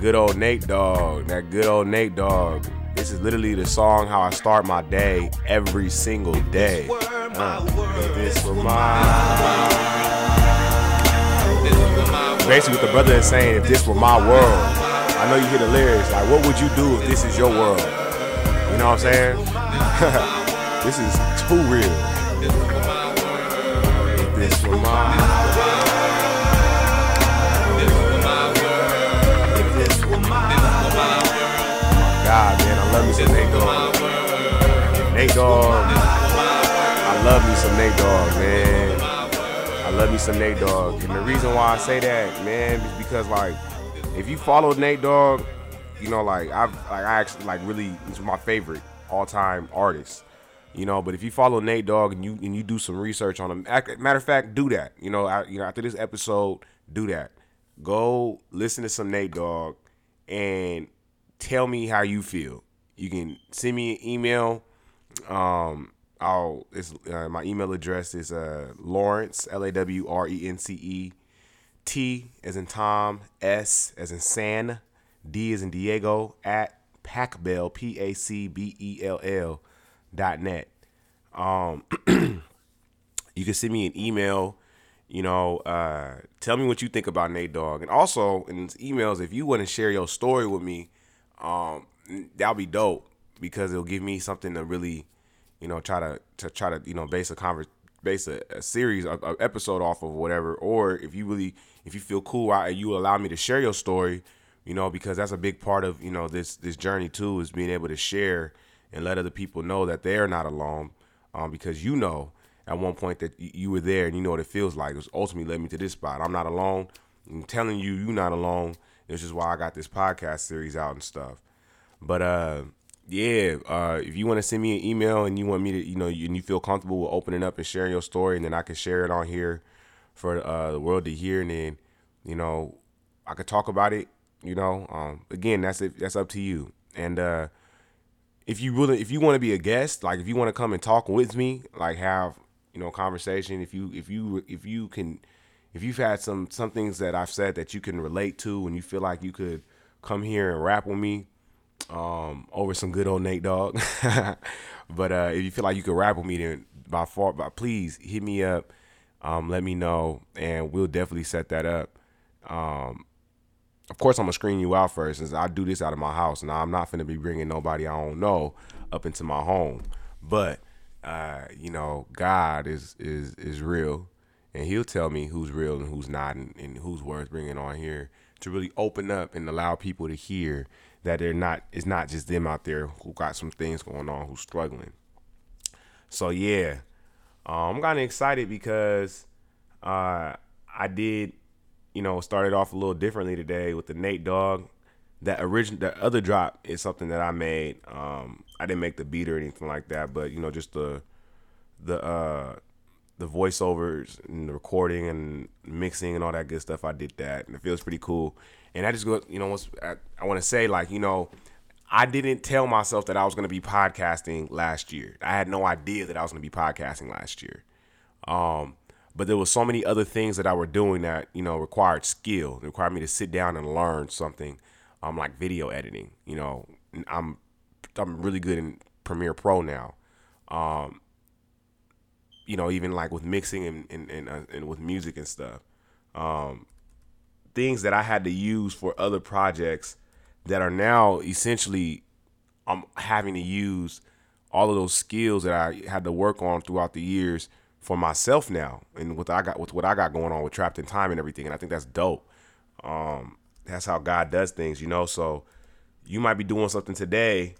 Good old Nate Dogg. This is literally the song how I start my day every single day. Basically what the brother is saying, if this were my world. I know you hear the lyrics, like what would you do if this is your world? You know what I'm saying? This is too real. If this were my world. God, man, I love me some Nate Dogg. Nate Dogg. I love me some Nate Dogg, man. I love me some Nate Dogg. And the reason why I say that, man, is because, like, if you followed Nate Dogg, you know, like, I actually really, he's my favorite all-time artist, you know. But if you follow Nate Dogg and you do some research on him, matter of fact, do that. You know, after this episode, do that. Go listen to some Nate Dogg and tell me how you feel. You can send me an email. My email address is Lawrence, LAWRENCE, T as in Tom, S as in San, D as in Diego, at Pacbell, PACBELL.net. You can send me an email. You know, tell me what you think about Nate Dogg. And also in his emails, if you want to share your story with me, that'll be dope because it'll give me something to really, you know, try to base a series, an episode off of whatever. Or if you feel cool and you allow me to share your story, you know, because that's a big part of, you know, this journey too, is being able to share and let other people know that they're not alone, because, you know, at one point that you were there and you know what it feels like. It's ultimately led me to this spot. I'm not alone. I'm telling you, you're not alone. It's just why I got this podcast series out and stuff. But if you want to send me an email and you want me to, you know, and you feel comfortable with opening up and sharing your story, and then I can share it on here for the world to hear, and then, you know, I could talk about it. You know, again, that's up to you. And if you want to be a guest, like if you want to come and talk with me, like have, you know, conversation. If you've had some things that I've said that you can relate to and you feel like you could come here and rap with me over some good old Nate Dogg. But if you feel like you could rap with me, then please hit me up. Let me know, and we'll definitely set that up. Of course, I'm going to screen you out first, since I do this out of my house. Now, I'm not going to be bringing nobody I don't know up into my home. But, you know, God is real. And he'll tell me who's real and who's not, and who's worth bringing on here to really open up and allow people to hear that they're not. It's not just them out there who got some things going on, who's struggling. So yeah, I'm kind of excited because I did, you know, started off a little differently today with the Nate Dogg. That other drop is something that I made. I didn't make the beat or anything like that, but you know, just the voiceovers and the recording and mixing and all that good stuff. I did that, and it feels pretty cool. And I just go, you know, I want to say, like, you know, I didn't tell myself that I was going to be podcasting last year. I had no idea that I was going to be podcasting last year. But there were so many other things that I were doing that, you know, required skill. It required me to sit down and learn something, like video editing. You know, I'm really good in Premiere Pro now. You know, even like with mixing and with music and stuff, things that I had to use for other projects that are now essentially, I'm having to use all of those skills that I had to work on throughout the years for myself now, and with what I got going on with Trapped in Time and everything. And I think that's dope. That's how God does things, you know. So you might be doing something today,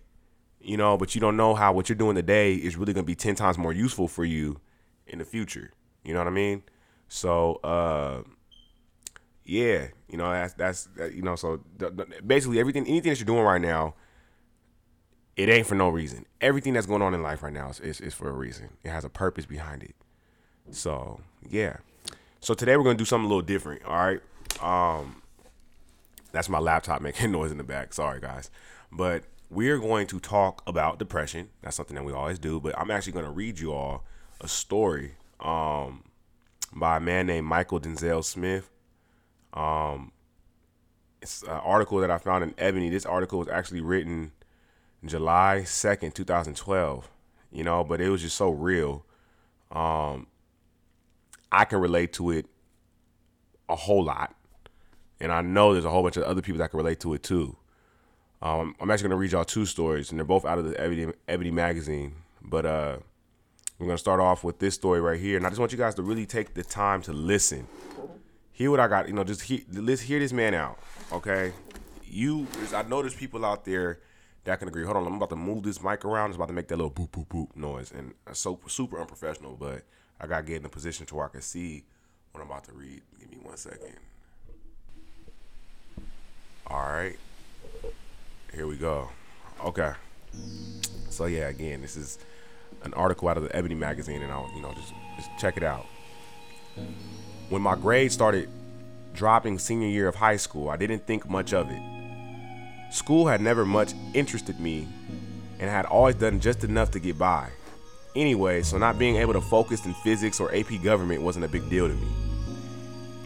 you know, but you don't know how what you're doing today is really going to be 10 times more useful for you in the future. You know what I mean? So, you know, you know, so basically anything that you're doing right now, it ain't for no reason. Everything that's going on in life right now is for a reason. It has a purpose behind it. So, yeah. So today we're going to do something a little different. All right. That's my laptop making noise in the back. Sorry, guys. But we're going to talk about depression. That's something that we always do, but I'm actually going to read you all a story by a man named Michael Denzel Smith. It's an article that I found in Ebony. This article was actually written July 2nd, 2012, you know, but it was just so real. I can relate to it a whole lot, and I know there's a whole bunch of other people that can relate to it too. I'm actually going to read y'all two stories, and they're both out of the Ebony magazine, but we're going to start off with this story right here. And I just want you guys to really take the time to listen. Hear what I got, you know, just hear this man out, okay? I know there's people out there that can agree. Hold on, I'm about to move this mic around. It's about to make that little boop, boop, boop noise, and it's so super unprofessional, but I got to get in a position to where I can see what I'm about to read. Give me 1 second. All right. Here we go. Okay. So yeah, again, this is an article out of the Ebony magazine, and I'll, you know, just check it out. When my grades started dropping senior year of high school, I didn't think much of it. School had never much interested me, and I had always done just enough to get by. Anyway, so not being able to focus in physics or AP government wasn't a big deal to me.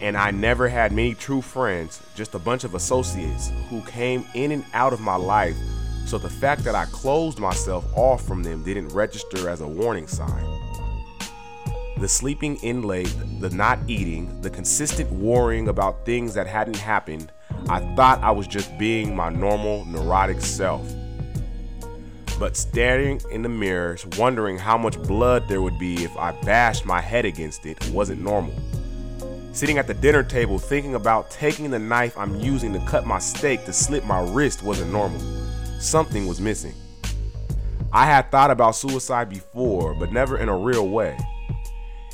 And I never had many true friends, just a bunch of associates who came in and out of my life, so the fact that I closed myself off from them didn't register as a warning sign. The sleeping in late, the not eating, the consistent worrying about things that hadn't happened, I thought I was just being my normal neurotic self. but staring in the mirrors, wondering how much blood there would be if I bashed my head against it, wasn't normal. Sitting at the dinner table thinking about taking the knife I'm using to cut my steak to slit my wrist wasn't normal. Something was missing. I had thought about suicide before, but never in a real way.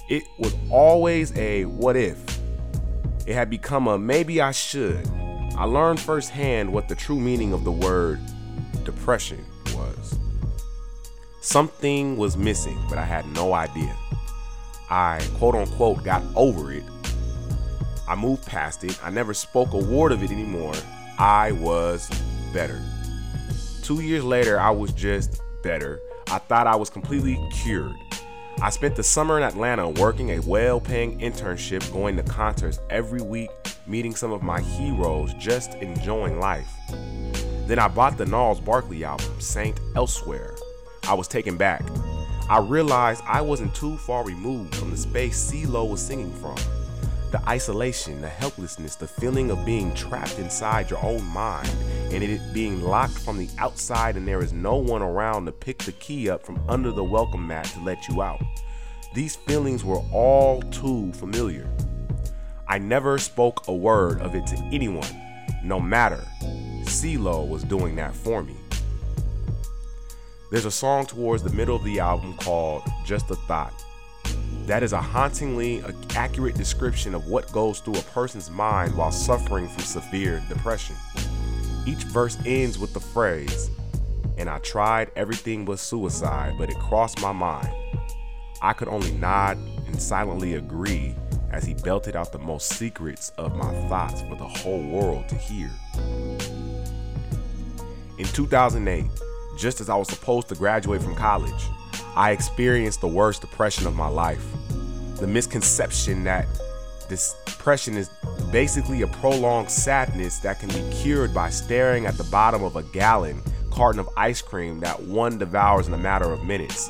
It was always a what if. It had become a maybe I should. I learned firsthand what the true meaning of the word depression was. Something was missing, but I had no idea. I quote unquote got over it. I moved past it. I never spoke a word of it anymore. I was better. 2 years later, I was just better. I thought I was completely cured. I spent the summer in Atlanta working a well-paying internship, going to concerts every week, meeting some of my heroes, just enjoying life. Then I bought the Gnarls Barkley album, Saint Elsewhere. I was taken back. I realized I wasn't too far removed from the space CeeLo was singing from. The isolation, the helplessness, the feeling of being trapped inside your own mind and it being locked from the outside and there is no one around to pick the key up from under the welcome mat to let you out. These feelings were all too familiar. I never spoke a word of it to anyone, no matter. CeeLo was doing that for me. There's a song towards the middle of the album called Just a Thought. That is a hauntingly accurate description of what goes through a person's mind while suffering from severe depression. Each verse ends with the phrase, and I tried everything but suicide, but it crossed my mind. I could only nod and silently agree as he belted out the most secrets of my thoughts for the whole world to hear. In 2008, just as I was supposed to graduate from college, I experienced the worst depression of my life. The misconception that this depression is basically a prolonged sadness that can be cured by staring at the bottom of a gallon carton of ice cream that one devours in a matter of minutes.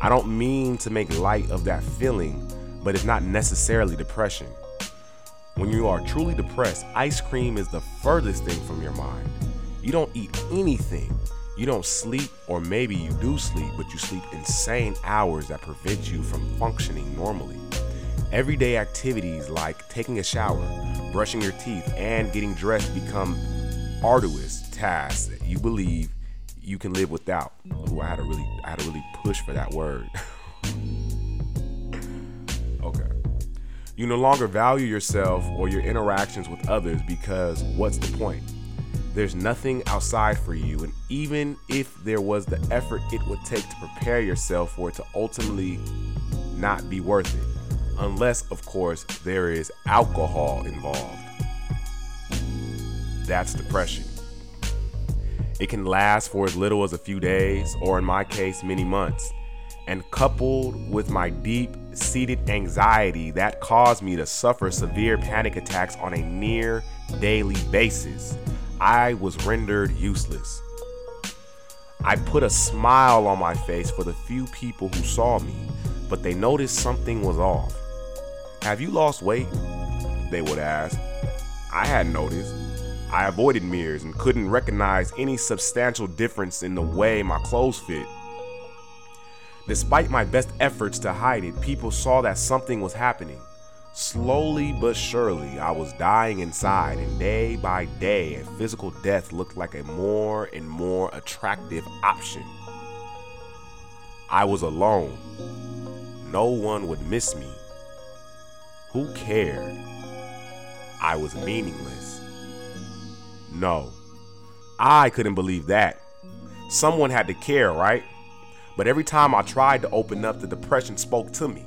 I don't mean to make light of that feeling, but it's not necessarily depression. When you are truly depressed, ice cream is the furthest thing from your mind. You don't eat anything. You don't sleep, or maybe you do sleep, but you sleep insane hours that prevent you from functioning normally. Everyday activities like taking a shower, brushing your teeth, and getting dressed become arduous tasks that you believe you can live without. Ooh, I had to really push for that word. Okay. You no longer value yourself or your interactions with others because what's the point? There's nothing outside for you, and even if there was the effort it would take to prepare yourself for it to ultimately not be worth it. Unless, of course, there is alcohol involved. That's depression. It can last for as little as a few days, or in my case, many months. And coupled with my deep-seated anxiety, that caused me to suffer severe panic attacks on a near daily basis. I was rendered useless. I put a smile on my face for the few people who saw me, but they noticed something was off. Have you lost weight? They would ask. I hadn't noticed. I avoided mirrors and couldn't recognize any substantial difference in the way my clothes fit. Despite my best efforts to hide it, people saw that something was happening. Slowly but surely, I was dying inside, and day by day, a physical death looked like a more and more attractive option. I was alone. No one would miss me. Who cared? I was meaningless. No, I couldn't believe that. Someone had to care, right? But every time I tried to open up, the depression spoke to me.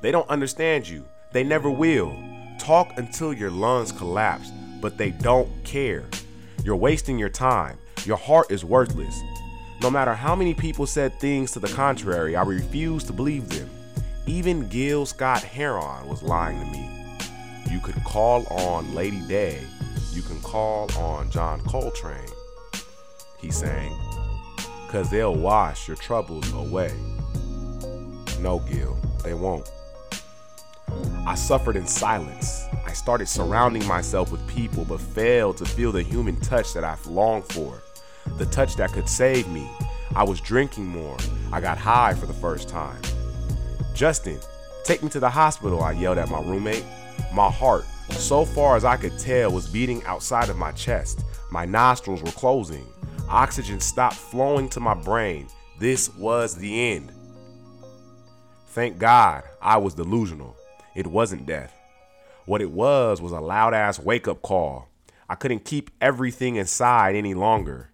They don't understand you. They never will. Talk until your lungs collapse, but they don't care. You're wasting your time. Your heart is worthless. No matter how many people said things to the contrary, I refused to believe them. Even Gil Scott Heron was lying to me. You could call on Lady Day. You can call on John Coltrane, he sang, 'cause they'll wash your troubles away. No, Gil, they won't. I suffered in silence. I started surrounding myself with people but failed to feel the human touch that I've longed for. The touch that could save me. I was drinking more. I got high for the first time. "Justin, take me to the hospital," I yelled at my roommate. My heart, so far as I could tell, was beating outside of my chest. My nostrils were closing. Oxygen stopped flowing to my brain. This was the end. Thank God I was delusional. It wasn't death. What it was a loud-ass wake-up call. I couldn't keep everything inside any longer.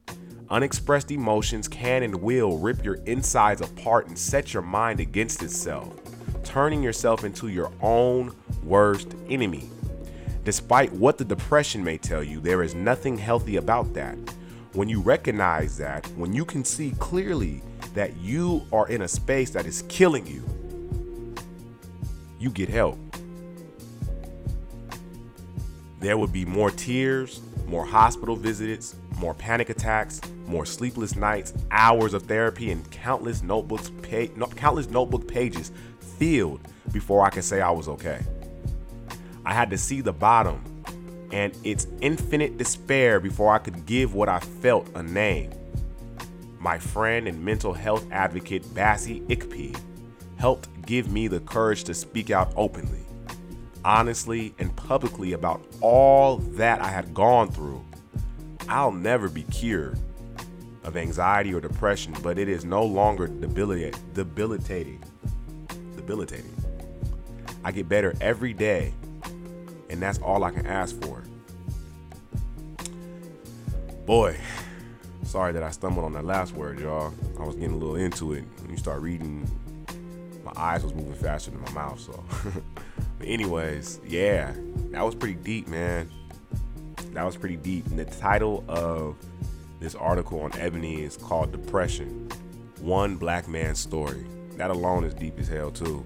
Unexpressed emotions can and will rip your insides apart and set your mind against itself, turning yourself into your own worst enemy. Despite what the depression may tell you, there is nothing healthy about that. When you recognize that, when you can see clearly that you are in a space that is killing you, you get help. There would be more tears, more hospital visits, more panic attacks, more sleepless nights, hours of therapy, and countless notebook pages filled before I could say I was okay. I had to see the bottom and its infinite despair before I could give what I felt a name. My friend and mental health advocate Bassey Ikpe helped give me the courage to speak out openly, honestly, and publicly about all that I had gone through. I'll never be cured of anxiety or depression, but it is no longer debilitating. I get better every day, and that's all I can ask for. Boy, sorry that I stumbled on that last word, y'all. I was getting a little into it. When you start reading, my eyes was moving faster than my mouth, so. But anyways, yeah, that was pretty deep, man. That was pretty deep. And the title of this article on Ebony is called Depression, One Black Man's Story. That alone is deep as hell, too.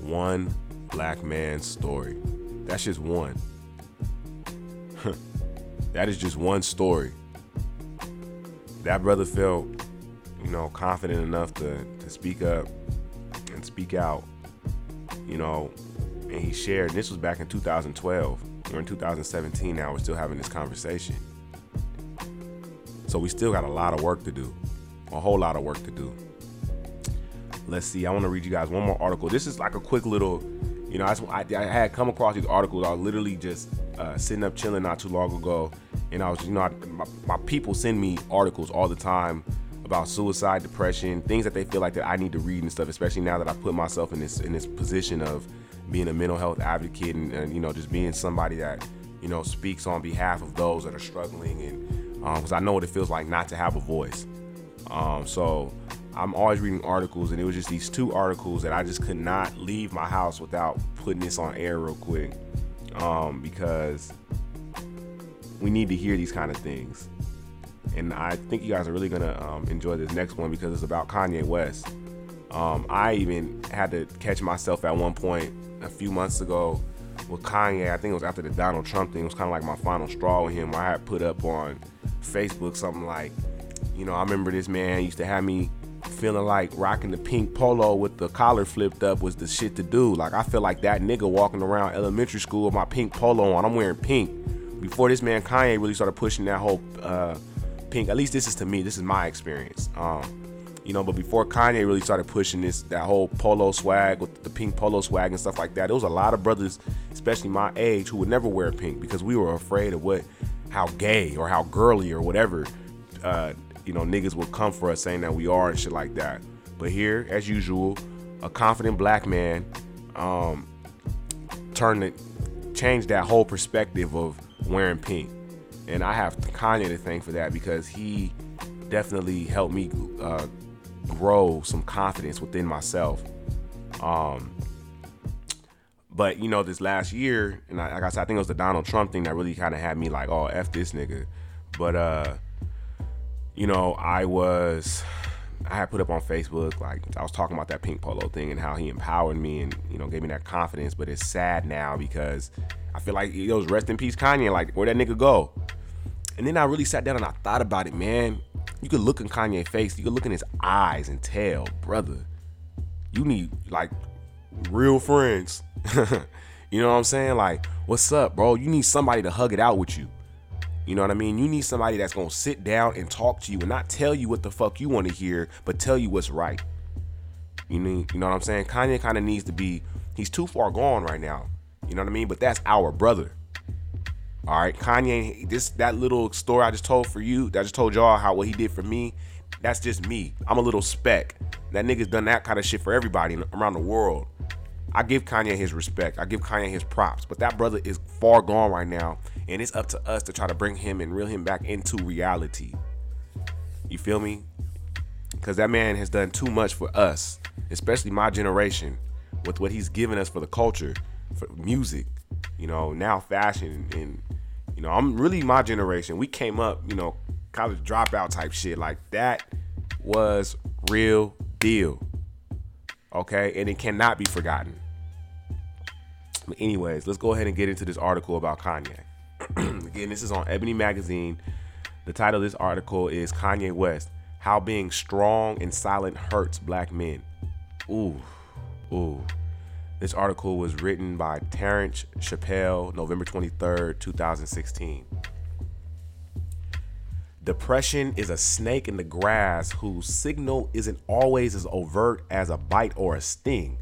One black man's story. That's just one. That is just one story. That brother felt, confident enough to speak up and speak out, and he shared. And this was back in 2012. We're in 2017 now. We're still having this conversation. So we still got a lot of work to do. A whole lot of work to do. Let's see. I want to read you guys one more article. This is like a quick little... I had come across these articles. I was literally just sitting up chilling not too long ago, and I was, my people send me articles all the time about suicide, depression, things that they feel like that I need to read and stuff. Especially now that I put myself in this position of being a mental health advocate and just being somebody that speaks on behalf of those that are struggling, and because I know what it feels like not to have a voice. So. I'm always reading articles, and it was just these two articles that I just could not leave my house without putting this on air real quick, because we need to hear these kind of things. And I think you guys are really gonna enjoy this next one because it's about Kanye West. I even had to catch myself at one point a few months ago with Kanye. I think it was after the Donald Trump thing. It was kind of like my final straw with him. I had put up on Facebook something like, I remember this man used to have me feeling like rocking the pink polo with the collar flipped up was the shit to do. Like, I feel like that nigga walking around elementary school with my pink polo on. I'm wearing pink. Before this man Kanye really started pushing that whole pink, at least this is to me, this is my experience. But before Kanye really started pushing that whole polo swag with the pink polo swag and stuff like that, there was a lot of brothers, especially my age, who would never wear pink because we were afraid of how gay or how girly or whatever niggas will come for us saying that we are and shit like that. But here, as usual, a confident black man changed that whole perspective of wearing pink. And I have Kanye to thank for that because he definitely helped me grow some confidence within myself. But, this last year, and like I said, I think it was the Donald Trump thing that really kind of had me like, oh, F this nigga. But, I had put up on Facebook, like I was talking about that pink polo thing and how he empowered me and, gave me that confidence. But it's sad now because I feel like it was rest in peace, Kanye, like where'd that nigga go? And then I really sat down and I thought about it, man. You could look in Kanye's face, you could look in his eyes and tell, brother, you need like real friends. You know what I'm saying? Like, what's up, bro? You need somebody to hug it out with you. You know what I mean? You need somebody that's going to sit down and talk to you and not tell you what the fuck you want to hear, but tell you what's right. You know what I'm saying? Kanye kind of needs to be, he's too far gone right now. You know what I mean? But that's our brother. All right, Kanye, that little story I just told for you, that I just told y'all how what he did for me, that's just me. I'm a little speck. That nigga's done that kind of shit for everybody around the world. I give Kanye his respect. I give Kanye his props. But that brother is far gone right now, and it's up to us to try to bring him and reel him back into reality. You feel me? Because that man has done too much for us, especially my generation, with what he's given us for the culture, for music, you know, now fashion. And, you know, I'm really my generation. We came up, you know, college dropout type shit. Like, that was real deal. Okay? And it cannot be forgotten. But anyways, let's go ahead and get into this article about Kanye. Again, this is on Ebony magazine. The title of this article is Kanye West, How Being Strong and Silent Hurts Black Men. Ooh, ooh. This article was written by Terrence Chappelle, November 23rd, 2016. Depression is a snake in the grass whose signal isn't always as overt as a bite or a sting.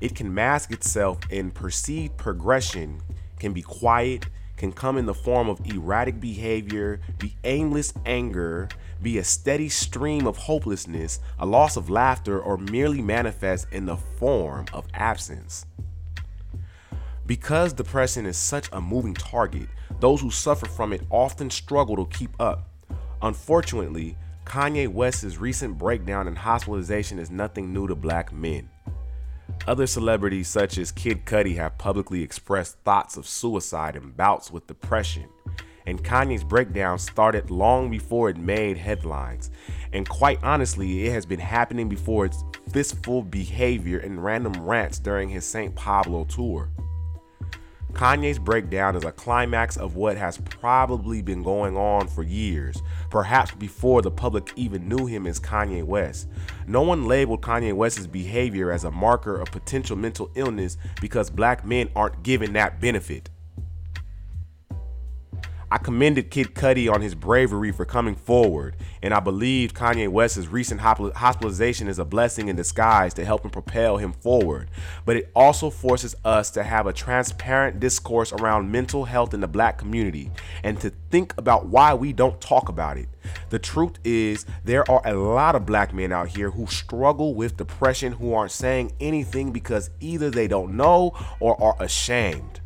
It can mask itself, and perceived progression can be quiet, can come in the form of erratic behavior, be aimless anger, be a steady stream of hopelessness, a loss of laughter, or merely manifest in the form of absence. Because depression is such a moving target, those who suffer from it often struggle to keep up. Unfortunately, Kanye West's recent breakdown and hospitalization is nothing new to black men. Other celebrities such as Kid Cudi have publicly expressed thoughts of suicide and bouts with depression, and Kanye's breakdown started long before it made headlines, and quite honestly, it has been happening before its fistful behavior and random rants during his Saint Pablo tour. Kanye's breakdown is a climax of what has probably been going on for years, perhaps before the public even knew him as Kanye West. No one labeled Kanye West's behavior as a marker of potential mental illness because black men aren't given that benefit. I commended Kid Cudi on his bravery for coming forward, and I believe Kanye West's recent hospitalization is a blessing in disguise to help him propel him forward. But it also forces us to have a transparent discourse around mental health in the black community and to think about why we don't talk about it. The truth is, there are a lot of black men out here who struggle with depression who aren't saying anything because either they don't know or are ashamed.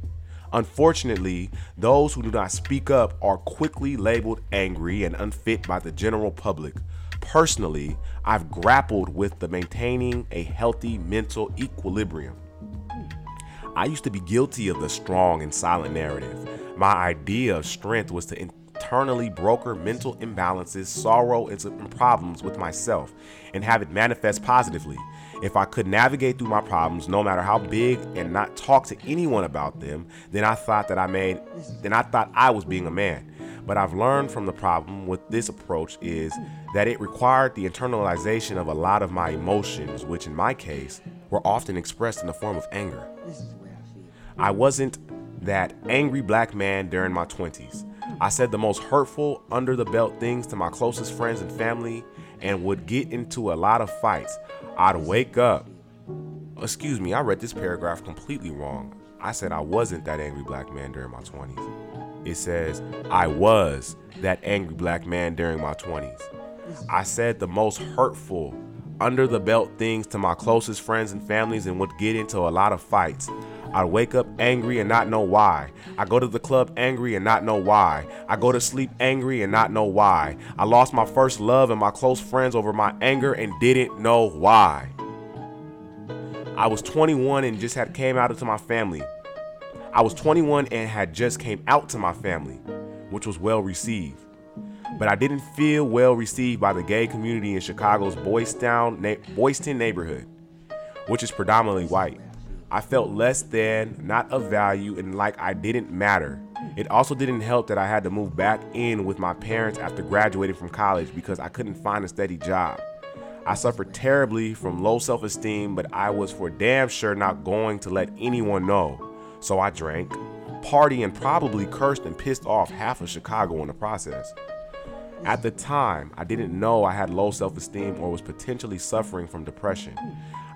Unfortunately, those who do not speak up are quickly labeled angry and unfit by the general public. Personally, I've grappled with the maintaining a healthy mental equilibrium. I used to be guilty of the strong and silent narrative. My idea of strength was to internally broker mental imbalances, sorrow, and problems with myself and have it manifest positively. If I could navigate through my problems, no matter how big, and not talk to anyone about them, then I thought I was being a man. But I've learned from the problem with this approach is that it required the internalization of a lot of my emotions, which in my case were often expressed in the form of anger. I wasn't that angry black man during my 20s. I said the most hurtful, under-the-belt things to my closest friends and family and would get into a lot of fights. I'd wake up. Excuse me, I read this paragraph completely wrong. I said I wasn't that angry black man during my 20s. It says, I was that angry black man during my 20s. I said the most hurtful, under-the-belt things to my closest friends and families and would get into a lot of fights. I wake up angry and not know why. I go to the club angry and not know why. I go to sleep angry and not know why. I lost my first love and my close friends over my anger and didn't know why. I was 21 and just had came out to my family. I was 21 and had just came out to my family, which was well received. But I didn't feel well received by the gay community in Chicago's Boystown neighborhood, which is predominantly white. I felt less than, not of value, and like I didn't matter. It also didn't help that I had to move back in with my parents after graduating from college because I couldn't find a steady job. I suffered terribly from low self-esteem, but I was for damn sure not going to let anyone know. So I drank, party and probably cursed and pissed off half of Chicago in the process. At the time, I didn't know I had low self-esteem or was potentially suffering from depression.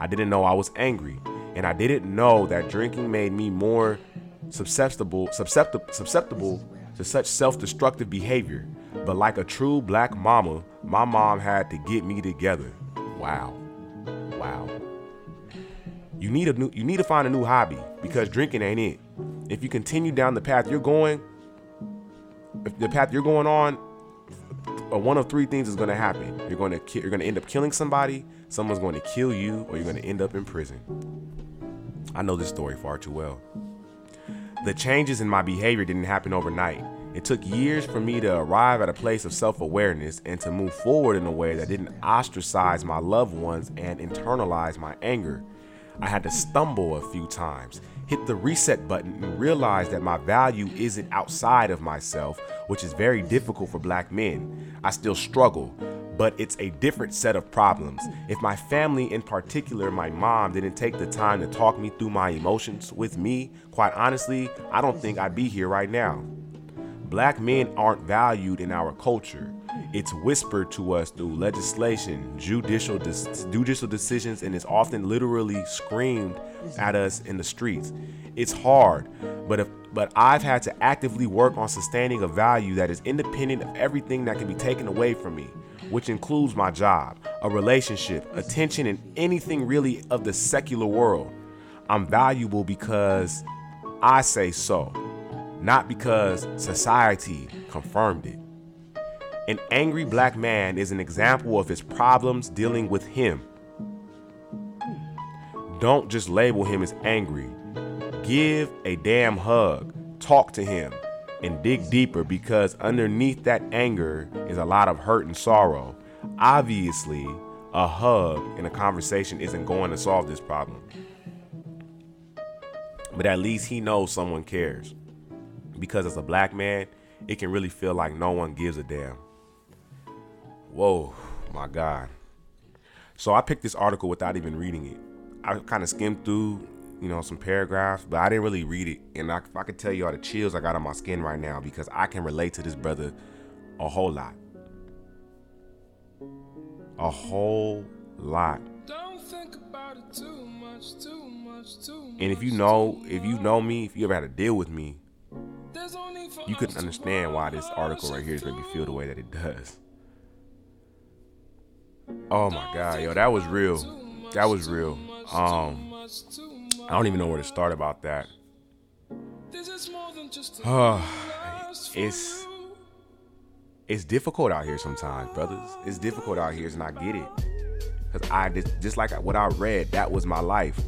I didn't know I was angry, and I didn't know that drinking made me more susceptible to such self-destructive behavior. But like a true black mama, my mom had to get me together. Wow. You need to find a new hobby, because drinking ain't it. If you continue down the path you're going, on, one of three things is going to happen. You're going to end up killing somebody, someone's going to kill you, or you're going to end up in prison. I know this story far too well. The changes in my behavior didn't happen overnight. It took years for me to arrive at a place of self-awareness and to move forward in a way that didn't ostracize my loved ones and internalize my anger. I had to stumble a few times, hit the reset button, and realize that my value isn't outside of myself, which is very difficult for black men. I still struggle, but it's a different set of problems. If my family, in particular my mom, didn't take the time to talk me through my emotions with me, quite honestly, I don't think I'd be here right now. Black men aren't valued in our culture. It's whispered to us through legislation, judicial decisions, and it's often literally screamed at us in the streets. It's hard, but I've had to actively work on sustaining a value that is independent of everything that can be taken away from me, which includes my job, a relationship, attention, and anything really of the secular world. I'm valuable because I say so, not because society confirmed it. An angry black man is an example of his problems dealing with him. Don't just label him as angry. Give a damn hug, talk to him, and dig deeper, because underneath that anger is a lot of hurt and sorrow. Obviously, a hug and a conversation isn't going to solve this problem. But at least he knows someone cares. Because as a black man, it can really feel like no one gives a damn. Whoa, my God. So I picked this article without even reading it. I kind of skimmed through, some paragraphs, but I didn't really read it. And I could tell you all the chills I got on my skin right now, because I can relate to this brother a whole lot. Don't think about it too much. And if you know me, if you ever had to deal with me, you couldn't understand why this article right here has made me feel the way that it does. Oh my God, yo, that was real. I don't even know where to start about that. It's difficult out here sometimes, brothers. It's difficult out here, and I get it. Because I just like what I read, that was my life.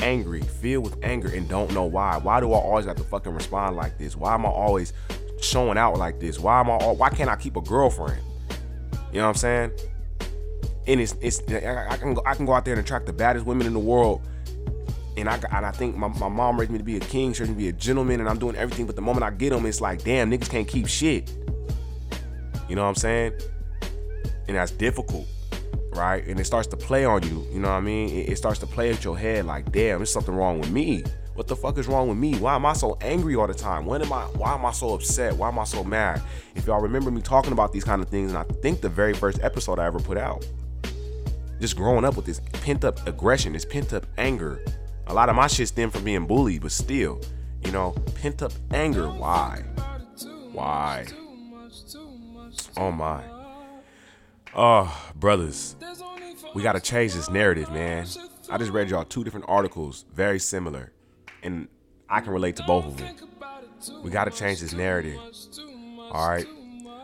Angry, filled with anger, and don't know why. Why do I always have to fucking respond like this? Why am I always showing out like this? Why can't I keep a girlfriend? You know what I'm saying? And it's I can go out there and attract the baddest women in the world, and I think my mom raised me to be a king, she raised me to be a gentleman, and I'm doing everything. But the moment I get them, it's like, damn, niggas can't keep shit. You know what I'm saying? And that's difficult. Right? And it starts to play on you. You know what I mean? It starts to play at your head like, damn, there's something wrong with me. What the fuck is wrong with me? Why am I so angry all the time? Why am I so upset? Why am I so mad? If y'all remember me talking about these kind of things, and I think the very first episode I ever put out, just growing up with this pent up aggression, this pent up anger. A lot of my shit stemmed from being bullied, but still, pent up anger. Why? Oh my. Oh, brothers, we got to change this narrative, man. I just read y'all two different articles, very similar, and I can relate to both of them. We got to change this narrative, all right?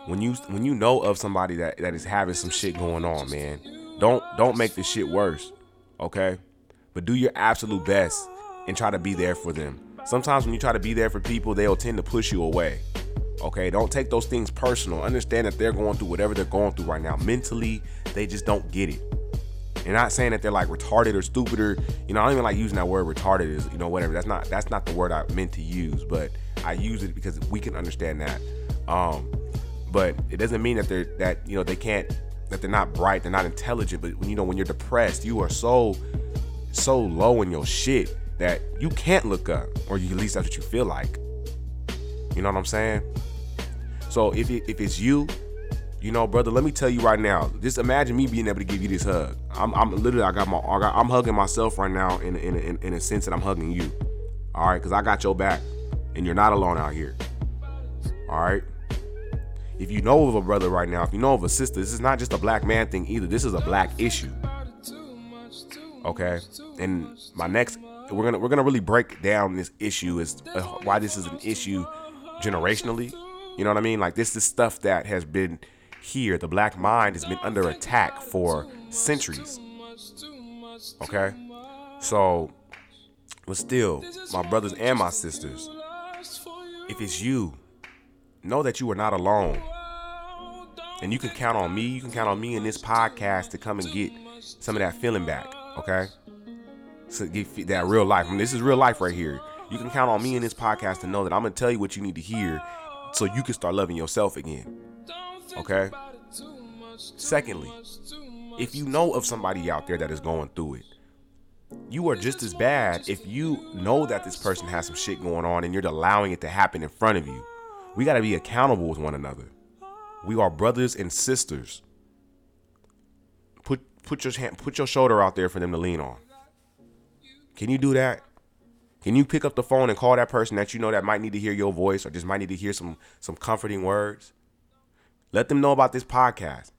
When you know of somebody that is having some shit going on, man, don't make this shit worse, okay? But do your absolute best and try to be there for them. Sometimes when you try to be there for people, they'll tend to push you away. Okay, don't take those things personal. Understand that they're going through whatever they're going through right now. Mentally, they just don't get it. And not saying that they're like retarded or stupid or, I don't even like using that word retarded is, whatever. That's not the word I meant to use, but I use it because we can understand that. But it doesn't mean that that they're not bright, they're not intelligent, but when you're depressed, you are so low in your shit that you can't look up, or at least that's what you feel like. You know what I'm saying? So if it's you, you know, brother, let me tell you right now. Just imagine me being able to give you this hug. I'm hugging myself right now in a sense that I'm hugging you. All right, because I got your back, and you're not alone out here. All right. If you know of a brother right now, if you know of a sister, this is not just a black man thing either. This is a black issue. Okay. And my next, we're gonna really break down this issue as why this is an issue generationally. You know what I mean? Like this is stuff that has been here. The black mind has been under attack for centuries. Okay. So, but still, my brothers and my sisters, if it's you, know that you are not alone. And you can count on me. You can count on me in this podcast to come and get some of that feeling back. Okay. So get that real life. I mean, this is real life right here. You can count on me in this podcast to know that I'm going to tell you what you need to hear so you can start loving yourself again. Okay. Secondly, if you know of somebody out there that is going through it, you are just as bad if you know that this person has some shit going on and you're allowing it to happen in front of you. We got to be accountable with one another. We are brothers and sisters. Put your shoulder out there for them to lean on. Can you do that? Can you pick up the phone and call that person that you know that might need to hear your voice or just might need to hear some comforting words? Let them know about this podcast.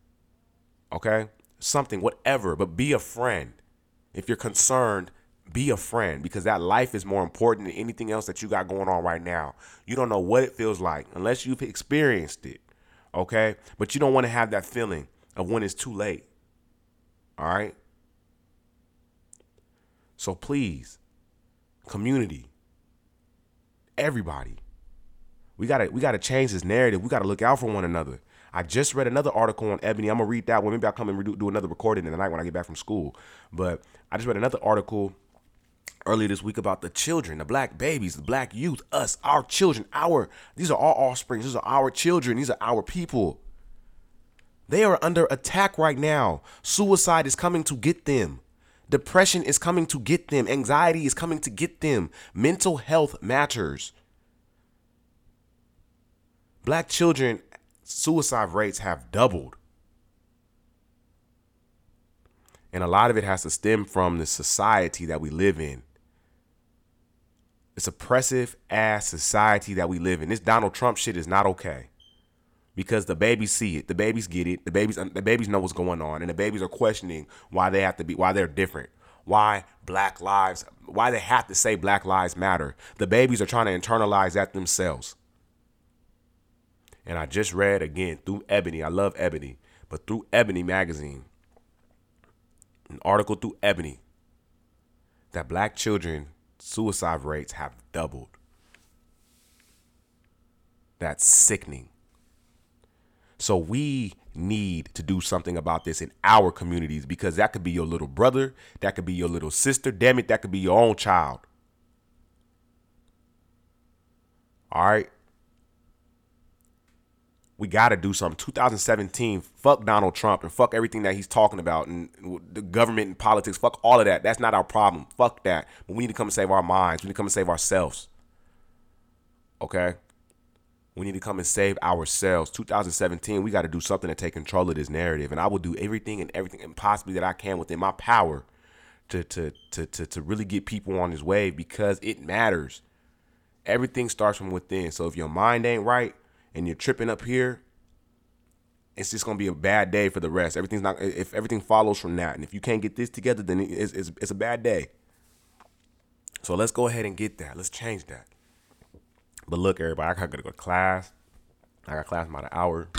Okay? Something, whatever, but be a friend. If you're concerned, be a friend, because that life is more important than anything else that you got going on right now. You don't know what it feels like unless you've experienced it, okay? But you don't want to have that feeling of when it's too late, all right? So please, community, everybody, we gotta change this narrative. We got to look out for one another. I just read another article on Ebony. I'm going to read that one. Maybe I'll come and do another recording in the night when I get back from school. But I just read another article earlier this week about the children, the black babies, the black youth, us, our children, these are our offspring. These are our children. These are our people. They are under attack right now. Suicide is coming to get them. Depression is coming to get them. Anxiety is coming to get them. Mental health matters. Black children, suicide rates have doubled. And a lot of it has to stem from the society that we live in. This oppressive ass society that we live in. This Donald Trump shit is not okay. Because the babies see it, the babies get it, the babies know what's going on, and the babies are questioning why they're different. Why they have to say Black Lives Matter. The babies are trying to internalize that themselves. And I just read again through Ebony. I love Ebony, but through Ebony magazine, an article through Ebony that black children suicide rates have doubled. That's sickening. So we need to do something about this in our communities, because that could be your little brother, that could be your little sister, damn it, that could be your own child. All right. We got to do something. 2017, fuck Donald Trump and fuck everything that he's talking about and the government and politics. Fuck all of that. That's not our problem. Fuck that. But we need to come and save our minds. We need to come and save ourselves. Okay? We need to come and save ourselves. 2017, we got to do something to take control of this narrative. And I will do everything possibly that I can within my power to really get people on this wave, because it matters. Everything starts from within. So if your mind ain't right, and you're tripping up here, it's just going to be a bad day for the rest. If everything follows from that, and if you can't get this together, then it's a bad day. So let's go ahead and get that. Let's change that. But look, everybody, I got to go to class. I got class in about an hour.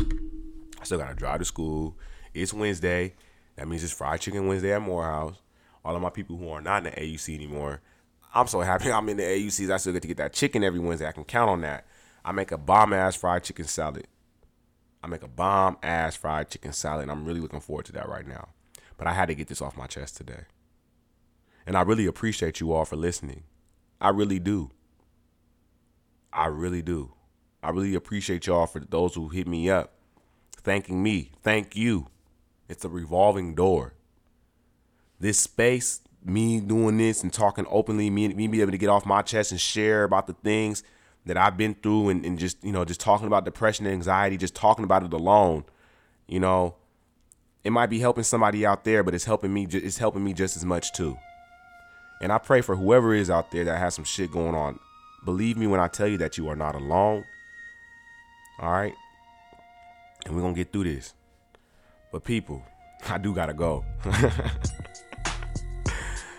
I still got to drive to school. It's Wednesday. That means it's Fried Chicken Wednesday at Morehouse. All of my people who are not in the AUC anymore, I'm so happy I'm in the AUCs. I still get to get that chicken every Wednesday. I can count on that. I make a bomb-ass fried chicken salad. And I'm really looking forward to that right now. But I had to get this off my chest today. And I really appreciate you all for listening. I really do. I really appreciate y'all for those who hit me up, thanking me. Thank you. It's a revolving door. This space, me doing this and talking openly, me being able to get off my chest and share about the things that I've been through, and just, you know, just talking about depression and anxiety, just talking about it alone, you know, it might be helping somebody out there, but it's helping me. It's helping me just as much too. And I pray for whoever is out there that has some shit going on. Believe me when I tell you that you are not alone. All right. And we're going to get through this. But people, I do got to go.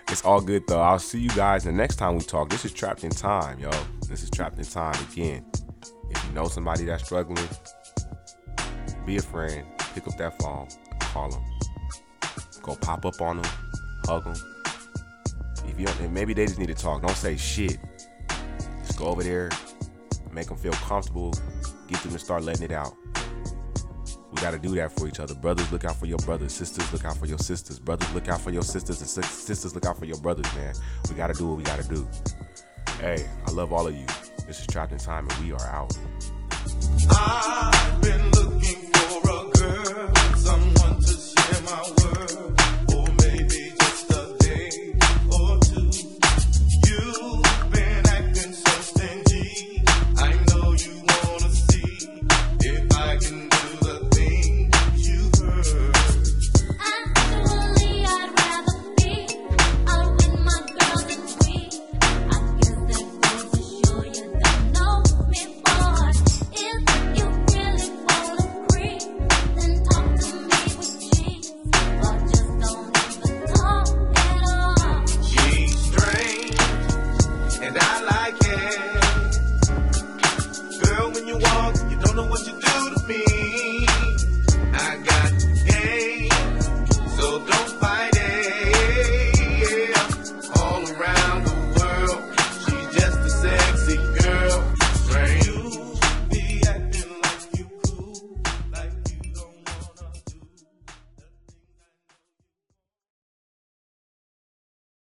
It's all good, though. I'll see you guys the next time we talk. This is Trapped in Time, yo. This is Trapped in Time again. If you know somebody that's struggling, be a friend. Pick up that phone. Call them. Go pop up on them. Hug them. If you don't, and maybe they just need to talk. Don't say shit. Just go over there. Make them feel comfortable. Get them to start letting it out. We got to do that for each other. Brothers, look out for your brothers. Sisters, look out for your sisters. Brothers, look out for your sisters. And sisters, look out for your brothers, man. We got to do what we got to do. Hey, I love all of you. This is Trapped in Time, and we are out.